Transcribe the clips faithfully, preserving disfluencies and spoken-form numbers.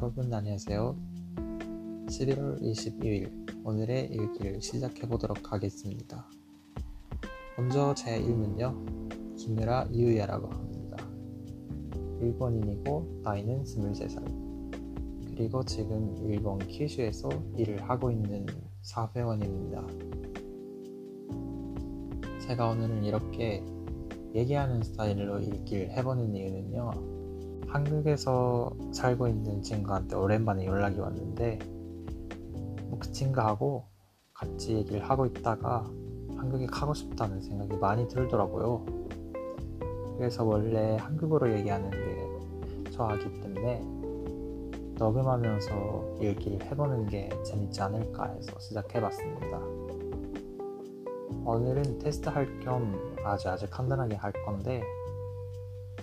여러분 안녕하세요. 십일월 이십이일 오늘의 일기를 시작해보도록 하겠습니다. 먼저 제 이름은요. 김유라 이유야라고 합니다. 일본인이고 나이는 스물세 살. 그리고 지금 일본 키슈에서 일을 하고 있는 사회원입니다. 제가 오늘은 이렇게 얘기하는 스타일로 일기를 해보는 이유는요. 한국에서 살고 있는 친구한테 오랜만에 연락이 왔는데 그 친구하고 같이 얘기를 하고 있다가 한국에 가고 싶다는 생각이 많이 들더라고요. 그래서 원래 한국어로 얘기하는 게 좋아하기 때문에 녹음하면서 얘기를 해보는 게 재밌지 않을까 해서 시작해봤습니다. 오늘은 테스트할 겸 아주 아주 간단하게 할 건데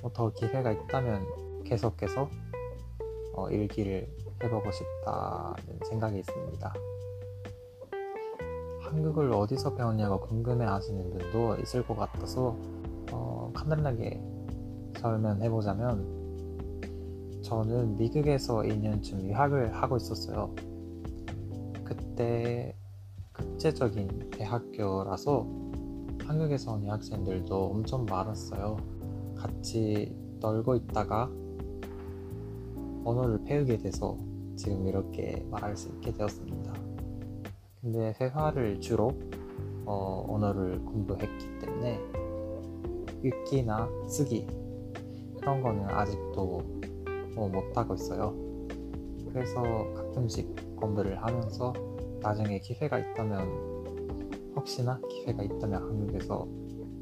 뭐 더 기회가 있다면 계속해서 어, 일기를 해보고 싶다는 생각이 있습니다. 한국을 어디서 배웠냐고 궁금해하시는 분도 있을 것 같아서 어, 간단하게 설명해보자면 저는 미국에서 이 년쯤 유학을 하고 있었어요. 그때 국제적인 대학교라서 한국에서 온 유학생들도 엄청 많았어요. 같이 놀고 있다가 언어를 배우게 돼서 지금 이렇게 말할 수 있게 되었습니다. 근데 회화를 주로 어, 언어를 공부했기 때문에 읽기나 쓰기 그런 거는 아직도 뭐 못하고 있어요. 그래서 가끔씩 공부를 하면서 나중에 기회가 있다면 혹시나 기회가 있다면 한국에서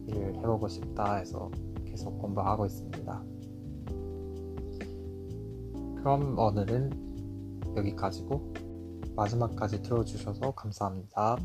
일을 해보고 싶다 해서 계속 공부하고 있습니다. 그럼 오늘은 여기까지고 마지막까지 들어주셔서 감사합니다.